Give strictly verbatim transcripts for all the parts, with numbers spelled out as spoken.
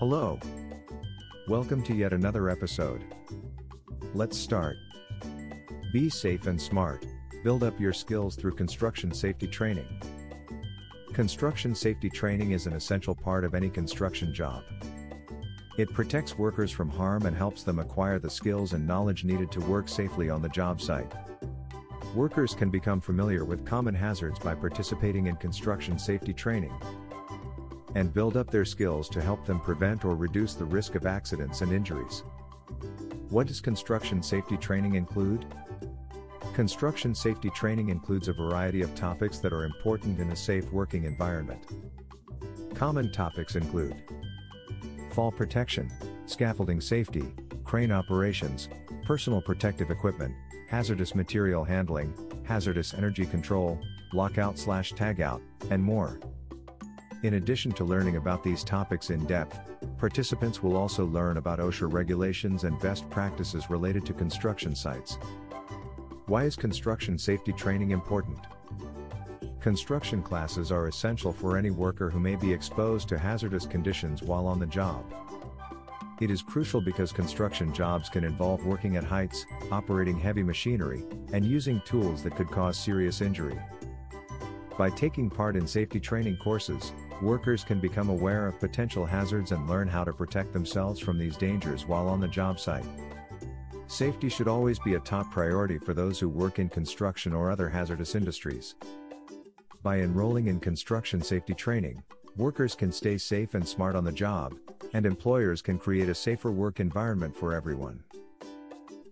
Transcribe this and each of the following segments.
Hello. Welcome to yet another episode. Let's start. Be safe and smart. Build up your skills through construction safety training. Construction safety training is an essential part of any construction job. It protects workers from harm and helps them acquire the skills and knowledge needed to work safely on the job site. Workers can become familiar with common hazards by participating in construction safety training and build up their skills to help them prevent or reduce the risk of accidents and injuries. What does construction safety training include? Construction safety training includes a variety of topics that are important in a safe working environment. Common topics include fall protection, scaffolding safety, crane operations, personal protective equipment, hazardous material handling, hazardous energy control, lockout/tagout, and more. In addition to learning about these topics in depth, participants will also learn about OSHA regulations and best practices related to construction sites. Why is construction safety training important? Construction classes are essential for any worker who may be exposed to hazardous conditions while on the job. It is crucial because construction jobs can involve working at heights, operating heavy machinery, and using tools that could cause serious injury. By taking part in safety training courses, workers can become aware of potential hazards and learn how to protect themselves from these dangers while on the job site. Safety should always be a top priority for those who work in construction or other hazardous industries. By enrolling in construction safety training, workers can stay safe and smart on the job, and employers can create a safer work environment for everyone.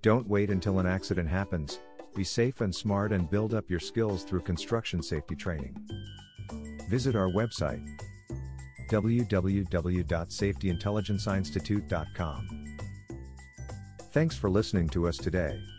Don't wait until an accident happens. Be safe and smart and build up your skills through construction safety training. Visit our website, w w w dot safety intelligence institute dot com. Thanks for listening to us today.